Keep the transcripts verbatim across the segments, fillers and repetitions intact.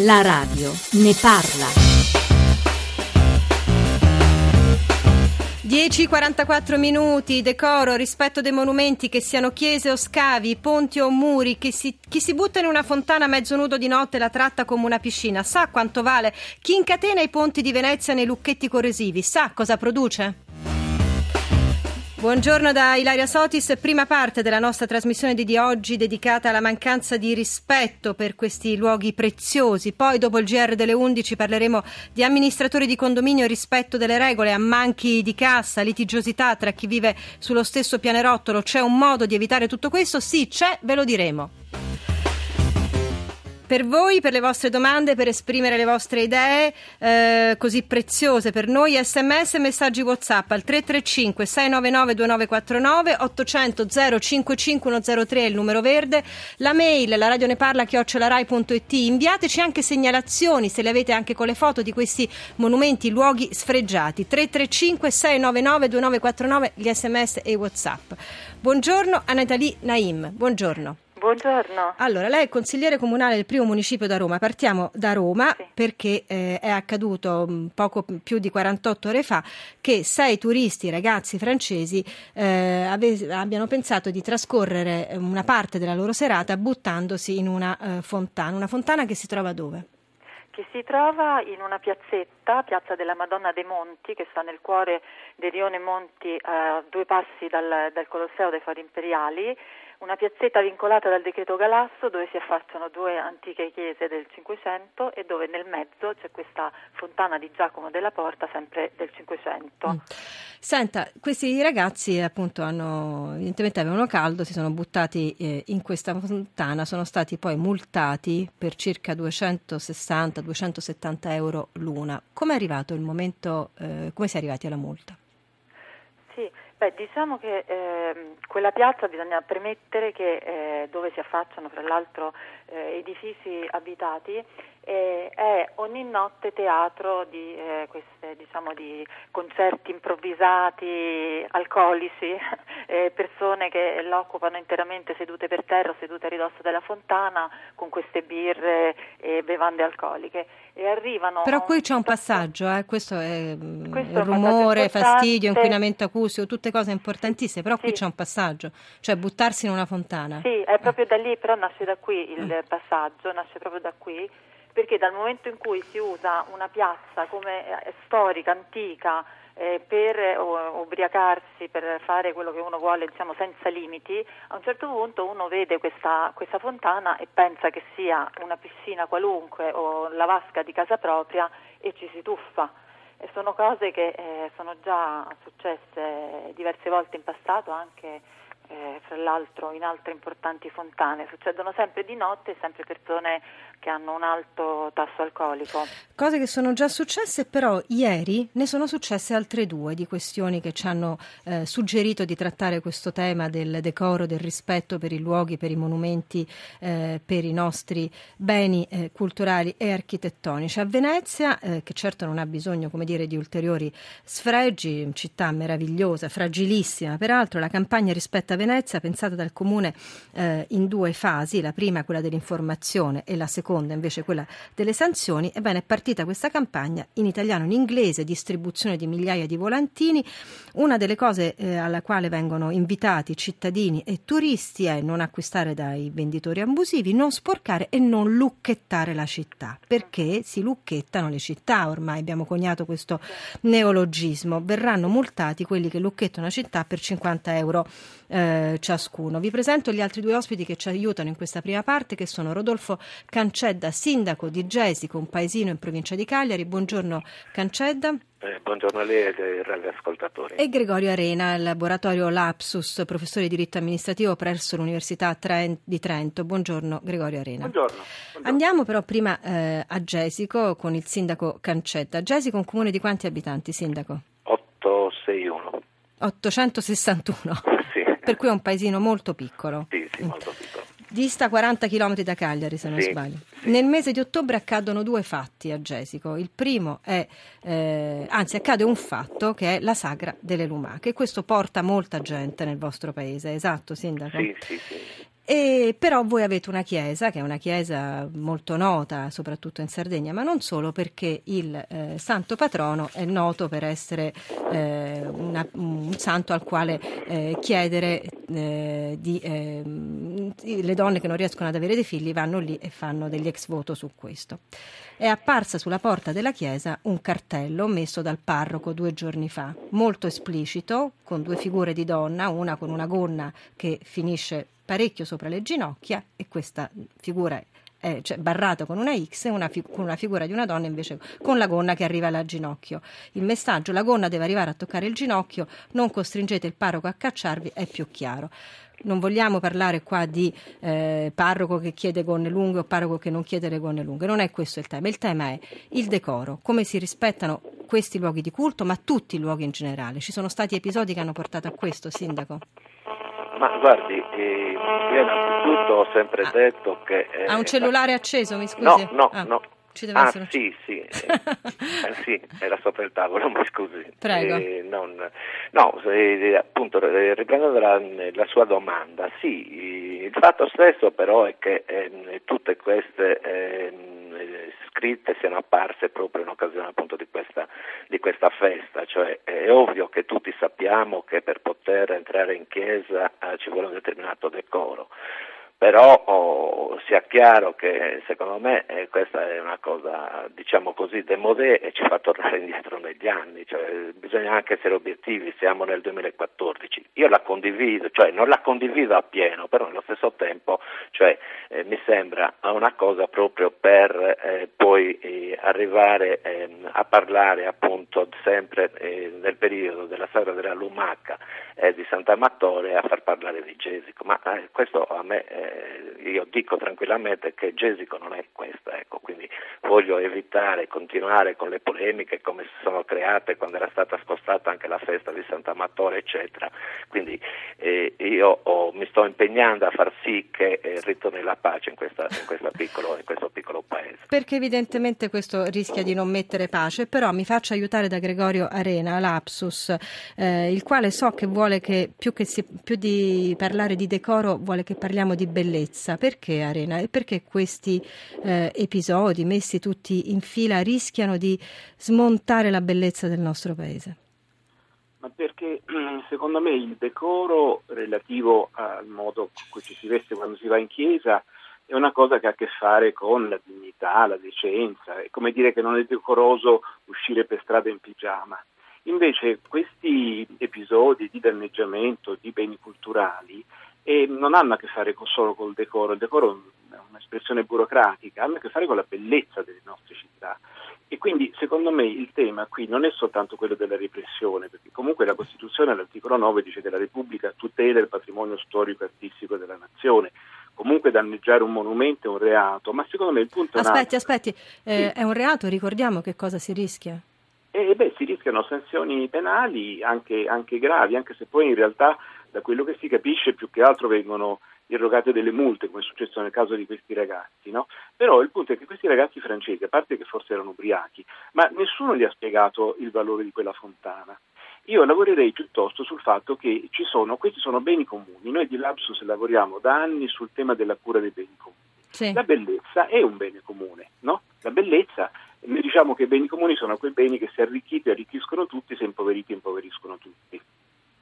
La radio ne parla. dieci e quarantaquattro minuti, decoro, rispetto dei monumenti, che siano chiese o scavi, ponti o muri, chi si, chi si butta in una fontana mezzo nudo di notte la tratta come una piscina, sa quanto vale, chi incatena i ponti di Venezia nei lucchetti corrosivi, sa cosa produce? Buongiorno da Ilaria Sotis, prima parte della nostra trasmissione di oggi dedicata alla mancanza di rispetto per questi luoghi preziosi. Poi dopo il G R delle undici parleremo di amministratori di condominio, rispetto delle regole, ammanchi di cassa, litigiosità tra chi vive sullo stesso pianerottolo. C'è un modo di evitare tutto questo? Sì, c'è, ve lo diremo. Per voi, per le vostre domande, per esprimere le vostre idee eh, così preziose per noi, sms e messaggi WhatsApp al tre tre cinque sei nove nove due nove quattro nove, ottocento zero cinquantacinque centotre è il numero verde, la mail la radio ne parla chiocciola rai punto it. Inviateci anche segnalazioni, se le avete, anche con le foto di questi monumenti, luoghi sfregiati. tre tre cinque sei nove nove due nove quattro nove gli sms e i WhatsApp. Buongiorno a Nathalie Naim. Buongiorno. Buongiorno. Allora, lei è consigliere comunale del primo municipio da Roma. Partiamo da Roma, sì. Perché eh, è accaduto mh, poco più di quarantotto ore fa che sei turisti, ragazzi francesi, eh, ave- abbiano pensato di trascorrere una parte della loro serata buttandosi in una eh, fontana. Una fontana che si trova dove? Che si trova in una piazzetta, Piazza della Madonna dei Monti, che sta nel cuore del rione Monti, a eh, due passi dal, dal Colosseo dei Fori Imperiali. Una piazzetta vincolata dal decreto Galasso, dove si affacciano due antiche chiese del Cinquecento e dove nel mezzo c'è questa fontana di Giacomo della Porta, sempre del Cinquecento. Senta, questi ragazzi appunto hanno, evidentemente avevano caldo, si sono buttati eh, in questa fontana, sono stati poi multati per circa duecentosessanta duecentosettanta euro l'una. Come è arrivato il momento, eh, come si è arrivati alla multa? Sì. Beh, diciamo che eh, quella piazza, bisogna premettere che eh, dove si affacciano fra l'altro eh, edifici abitati, eh, è ogni notte teatro di eh, queste, diciamo, di concerti improvvisati, alcolici, eh, persone che l'occupano interamente sedute per terra, sedute a ridosso della fontana, con queste birre e bevande alcoliche. E arrivano. Però qui un... c'è un passaggio, eh? Questo è questo rumore, fastidio, inquinamento acustico, tutto cose importantissime, però sì. Qui c'è un passaggio, cioè buttarsi in una fontana. Sì, è proprio da lì, però nasce da qui il passaggio, nasce proprio da qui, perché dal momento in cui si usa una piazza come è storica, antica, eh, per o, ubriacarsi, per fare quello che uno vuole, diciamo, senza limiti, a un certo punto uno vede questa, questa fontana e pensa che sia una piscina qualunque o la vasca di casa propria e ci si tuffa. E sono cose che eh, sono già successe diverse volte in passato, anche eh, fra l'altro in altre importanti fontane. Succedono sempre di notte, sempre persone che hanno un alto tasso alcolico. Cose che sono già successe, però ieri ne sono successe altre due di questioni che ci hanno eh, suggerito di trattare questo tema del decoro, del rispetto per i luoghi, per i monumenti, eh, per i nostri beni eh, culturali e architettonici. A Venezia, eh, che certo non ha bisogno, come dire, di ulteriori sfregi, città meravigliosa, fragilissima peraltro, la campagna Rispetta Venezia, pensata dal comune eh, in due fasi, la prima quella dell'informazione e la seconda invece quella delle sanzioni. Ebbene, è partita questa campagna in italiano e in inglese, distribuzione di migliaia di volantini. Una delle cose eh, alla quale vengono invitati cittadini e turisti è non acquistare dai venditori abusivi, non sporcare e non lucchettare la città, perché si lucchettano le città, ormai abbiamo coniato questo neologismo. Verranno multati quelli che lucchettano la città per cinquanta euro eh, ciascuno. Vi presento gli altri due ospiti che ci aiutano in questa prima parte, che sono Rodolfo Cancedda, sindaco di Gesico, un paesino in provincia di Cagliari. Buongiorno Cancedda. Eh, buongiorno a lei e agli ascoltatori. E Gregorio Arena, il laboratorio Labsus, professore di diritto amministrativo presso l'Università Trent- di Trento. Buongiorno Gregorio Arena. Buongiorno. buongiorno. Andiamo però prima eh, a Gesico con il sindaco Cancedda. Gesico, un comune di quanti abitanti, sindaco? ottocentosessantuno. ottocentosessantuno? Sì. Per cui è un paesino molto piccolo. Sì, sì, molto piccolo. Dista quaranta chilometri da Cagliari, se non sì, sbaglio. Sì. Nel mese di ottobre accadono due fatti a Gesico. Il primo è, eh, anzi accade un fatto, che è la sagra delle lumache. Questo porta molta gente nel vostro paese, esatto, sindaco? Sì, sì, sì. E però voi avete una chiesa che è una chiesa molto nota soprattutto in Sardegna, ma non solo, perché il eh, santo patrono è noto per essere eh, una, un santo al quale eh, chiedere eh, di, eh, le donne che non riescono ad avere dei figli vanno lì e fanno degli ex voto su questo. È apparsa sulla porta della chiesa un cartello messo dal parroco due giorni fa, molto esplicito, con due figure di donna, una con una gonna che finisce parecchio sopra le ginocchia e questa figura è, cioè, barrata con una X, e una fi- con una figura di una donna invece con la gonna che arriva al ginocchio. Il messaggio: la gonna deve arrivare a toccare il ginocchio, non costringete il parroco a cacciarvi, è più chiaro. Non vogliamo parlare qua di eh, parroco che chiede gonne lunghe o parroco che non chiede le gonne lunghe, non è questo il tema. Il tema è il decoro, come si rispettano questi luoghi di culto, ma tutti i luoghi in generale. Ci sono stati episodi che hanno portato a questo, Sindaco? Ma guardi, eh, io innanzitutto ho sempre ah, detto che... Eh, ha un cellulare acceso, mi scusi? No, no, ah, no. Ci deve ah, essere... sì, sì, eh, sì, era sopra il tavolo, mi scusi. Prego. Eh, non, no, eh, appunto, riprendendo la, la sua domanda, sì, il fatto stesso però è che eh, tutte queste... Eh, scritte siano apparse proprio in occasione appunto di questa, di questa festa, cioè è ovvio che tutti sappiamo che per poter entrare in chiesa eh, ci vuole un determinato decoro, però oh, sia chiaro che secondo me eh, questa è una cosa, diciamo così, demodé e ci fa tornare indietro negli anni, cioè bisogna anche essere obiettivi, siamo nel duemilaquattordici, io la condivido, cioè non la condivido appieno, però allo stesso tempo cioè eh, mi sembra una cosa proprio per eh, poi eh, arrivare eh, a parlare appunto sempre eh, nel periodo della sagra della lumaca eh, di Sant'Amattore, a far parlare di Gesico, ma eh, questo a me eh, io dico tranquillamente che Gesico non è questa, ecco, quindi voglio evitare, continuare con le polemiche come si sono create quando era stata spostata anche la festa di Sant'Amattore eccetera, quindi eh, io oh, mi sto impegnando a far sì che eh, ritorni la pace in, questa, in, questa piccolo, in questo piccolo paese. Perché evidentemente questo rischia di non mettere pace, però mi faccio aiutare da Gregorio Arena, Labsus, eh, il quale so che vuole che più, che si, più di parlare di decoro vuole che parliamo di bellezza. Perché Arena? E perché questi eh, episodi messi tutti in fila rischiano di smontare la bellezza del nostro paese? Ma perché secondo me il decoro relativo al modo con cui ci si veste quando si va in chiesa è una cosa che ha a che fare con la dignità, la decenza, è come dire che non è decoroso uscire per strada in pigiama. Invece questi episodi di danneggiamento di beni culturali e non hanno a che fare solo col decoro, il decoro è un'espressione burocratica, hanno a che fare con la bellezza delle nostre città. E quindi secondo me il tema qui non è soltanto quello della repressione, perché comunque la Costituzione all'articolo nove dice che la Repubblica tutela il patrimonio storico e artistico della nazione. Comunque danneggiare un monumento è un reato, ma secondo me il punto... Aspetti, è... aspetti, eh, sì. È un reato, ricordiamo che cosa si rischia? Eh, beh, si rischiano sanzioni penali anche, anche gravi, anche se poi in realtà... Da quello che si capisce più che altro vengono irrogate delle multe, come è successo nel caso di questi ragazzi, no? Però il punto è che questi ragazzi francesi, a parte che forse erano ubriachi, ma nessuno gli ha spiegato il valore di quella fontana. Io lavorerei piuttosto sul fatto che ci sono, questi sono beni comuni, noi di Labsus lavoriamo da anni sul tema della cura dei beni comuni. Sì. La bellezza è un bene comune, no? La bellezza, noi diciamo che i beni comuni sono quei beni che se arricchiti arricchiscono tutti, se impoveriti impoveriscono tutti.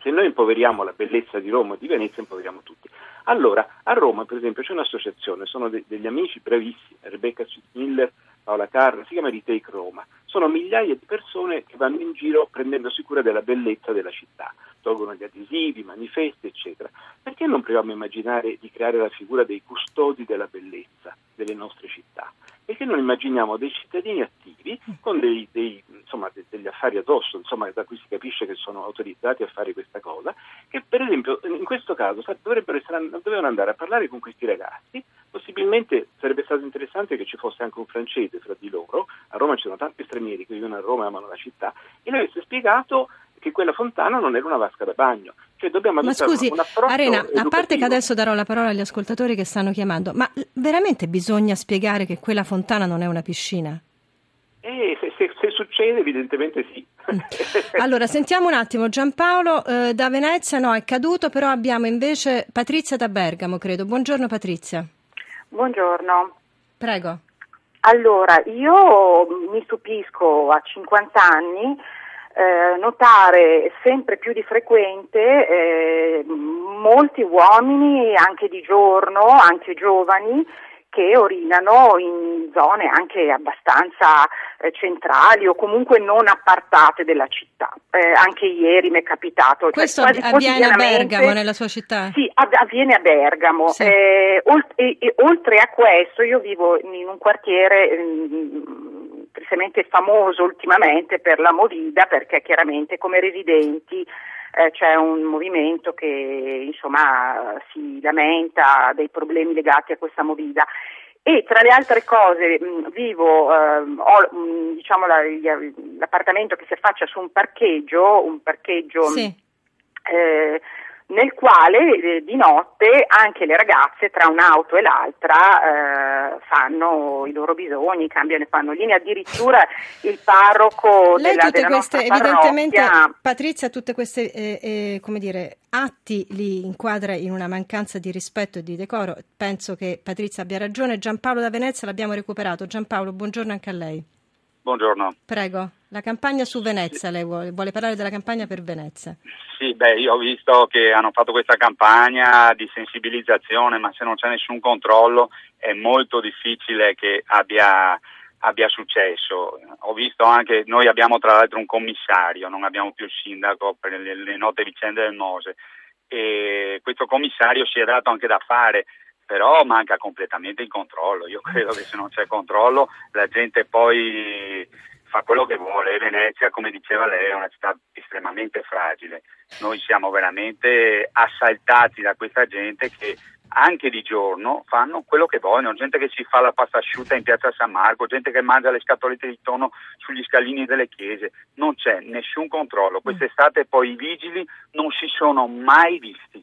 Se noi impoveriamo la bellezza di Roma e di Venezia, impoveriamo tutti. Allora, a Roma, per esempio, c'è un'associazione, sono de- degli amici bravissimi, Rebecca Schindler, Paola Carr, si chiama Retake Roma. Sono migliaia di persone che vanno in giro prendendosi cura della bellezza della città. Tolgono gli adesivi, manifesti, eccetera. Perché non proviamo a immaginare di creare la figura dei custodi della bellezza delle nostre città? Perché non immaginiamo dei cittadini attivi con dei, dei, insomma, de, degli affari addosso, insomma, da cui si capisce che sono autorizzati a fare questa cosa, che per esempio in questo caso dovrebbero essere, dovevano andare a parlare con questi ragazzi, possibilmente sarebbe stato interessante che ci fosse anche un francese fra di loro, a Roma ci sono tanti stranieri che vivono a Roma e amano la città, e le avesse spiegato che quella fontana non era una vasca da bagno. Cioè dobbiamo ma scusi, un Arena, educativo. A parte che adesso darò la parola agli ascoltatori che stanno chiamando, ma veramente bisogna spiegare che quella fontana non è una piscina? Eh, se, se, se succede? Evidentemente sì. Allora, sentiamo un attimo Giampaolo eh, da Venezia, no, è caduto, però abbiamo invece Patrizia da Bergamo, credo. Buongiorno Patrizia. Buongiorno. Prego. Allora, io mi stupisco a cinquanta anni eh, notare sempre più di frequente eh, molti uomini, anche di giorno, anche giovani, che orinano in zone anche abbastanza eh, centrali o comunque non appartate della città. Eh, anche ieri mi è capitato. Questo cioè, avviene a Bergamo, nella sua città? Sì, avviene a Bergamo. Sì. Eh, olt- e, e, oltre a questo, io vivo in un quartiere eh, tristemente famoso ultimamente per la Movida, perché chiaramente come residenti Eh, c'è un movimento che insomma si lamenta dei problemi legati a questa Movida, e tra le altre cose mh, vivo eh, ho mh, diciamo la, gli, l'appartamento che si affaccia su un parcheggio un parcheggio sì. eh, nel quale eh, di notte anche le ragazze tra un'auto e l'altra eh, fanno i loro bisogni, cambiano e fanno linea. Addirittura il parroco Lei della, tutte della queste, nostra evidentemente, parrocchia... Patrizia, tutte queste eh, eh, come dire, atti li inquadra in una mancanza di rispetto e di decoro. Penso che Patrizia abbia ragione. Giampaolo da Venezia l'abbiamo recuperato. Giampaolo, buongiorno anche a lei. Buongiorno. Prego, la campagna su Venezia, lei vuole, vuole parlare della campagna per Venezia. Sì, beh, io ho visto che hanno fatto questa campagna di sensibilizzazione, ma se non c'è nessun controllo è molto difficile che abbia, abbia successo. Ho visto anche, noi abbiamo tra l'altro un commissario, non abbiamo più il sindaco per le, le note vicende del Mose, e questo commissario si è dato anche da fare, però manca completamente il controllo. Io credo che se non c'è controllo la gente poi fa quello che vuole. Venezia, come diceva lei, è una città estremamente fragile. Noi siamo veramente assaltati da questa gente che anche di giorno fanno quello che vogliono, gente che si fa la pasta asciutta in piazza San Marco, gente che mangia le scatolette di tonno sugli scalini delle chiese. Non c'è nessun controllo. Quest'estate poi i vigili non si sono mai visti.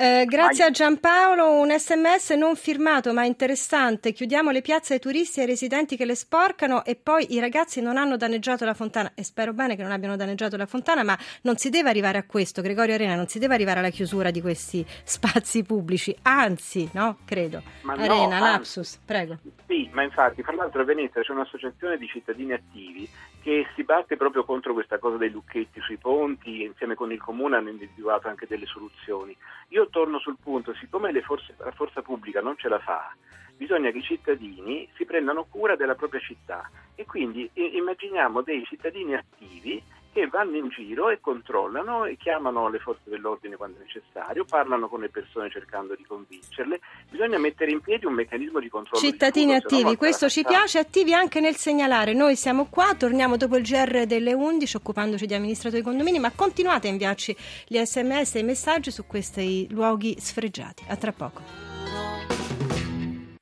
Eh, grazie a Giampaolo, un sms non firmato ma interessante: chiudiamo le piazze ai turisti e ai residenti che le sporcano, e poi i ragazzi non hanno danneggiato la fontana, e spero bene che non abbiano danneggiato la fontana, ma non si deve arrivare a questo, Gregorio Arena, non si deve arrivare alla chiusura di questi spazi pubblici, anzi, no? Credo. Ma Arena, no, Labsus, prego. Sì, ma infatti, fra l'altro a Venezia c'è un'associazione di cittadini attivi che si batte proprio contro questa cosa dei lucchetti sui ponti, e insieme con il comune hanno individuato anche delle soluzioni. Io torno sul punto: siccome le forze, la forza pubblica non ce la fa, bisogna che i cittadini si prendano cura della propria città, e quindi e, immaginiamo dei cittadini attivi che vanno in giro e controllano e chiamano le forze dell'ordine quando è necessario, parlano con le persone cercando di convincerle. Bisogna mettere in piedi un meccanismo di controllo. Cittadini di sicuro, attivi, questo ci piace, attivi anche nel segnalare. Noi siamo qua, torniamo dopo il G R delle undici occupandoci di amministratori condomini, ma continuate a inviarci gli sms e i messaggi su questi luoghi sfregiati. A tra poco.